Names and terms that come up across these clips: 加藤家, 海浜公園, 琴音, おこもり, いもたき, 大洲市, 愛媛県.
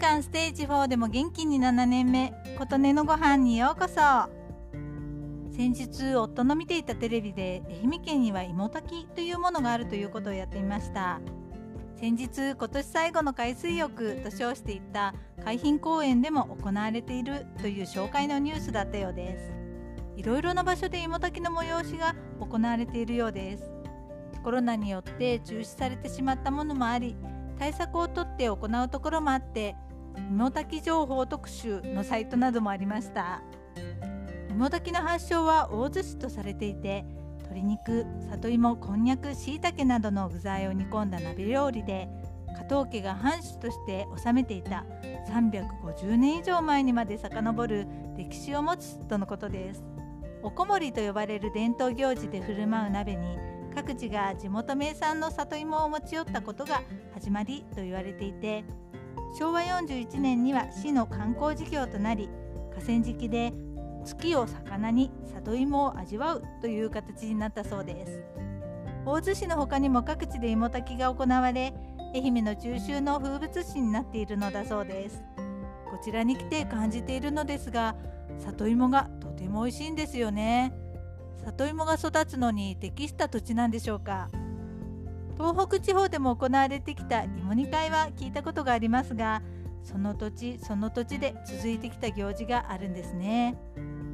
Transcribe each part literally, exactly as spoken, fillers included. いっしゅうかんステージフォーでも元気にななねんめ、琴音のご飯にようこそ。先日、夫の見ていたテレビで愛媛県には芋炊きというものがあるということをやってみました。先日、今年最後の海水浴と称していた海浜公園でも行われているという紹介のニュースだったようです。いろいろな場所で芋炊きの催しが行われているようです。コロナによって中止されてしまったものもあり、対策をとって行うところもあって、芋炊き情報特集のサイトなどもありました。芋炊きの発祥は大洲市とされていて、鶏肉、里芋、こんにゃく、しいたけなどの具材を煮込んだ鍋料理で、加藤家が藩主として治めていたさんびゃくごじゅうねん以上前にまで遡る歴史を持つとのことです。おこもりと呼ばれる伝統行事で振る舞う鍋に、各地が地元名産の里芋を持ち寄ったことが始まりと言われていて、しょうわよんじゅういちねんには市の観光事業となり、河川敷で月を魚に里芋を味わうという形になったそうです。大洲市の他にも各地で芋炊きが行われ、愛媛の中秋の風物詩になっているのだそうです。こちらに来て感じているのですが、里芋がとても美味しいんですよね。里芋が育つのに適した土地なんでしょうか。東北地方でも行われてきた芋煮会は聞いたことがありますが、その土地その土地で続いてきた行事があるんですね。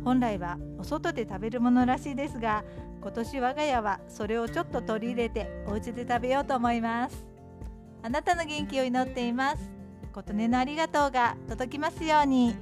本来はお外で食べるものらしいですが、今年我が家はそれをちょっと取り入れてお家で食べようと思います。あなたの元気を祈っています。琴音のありがとうが届きますように。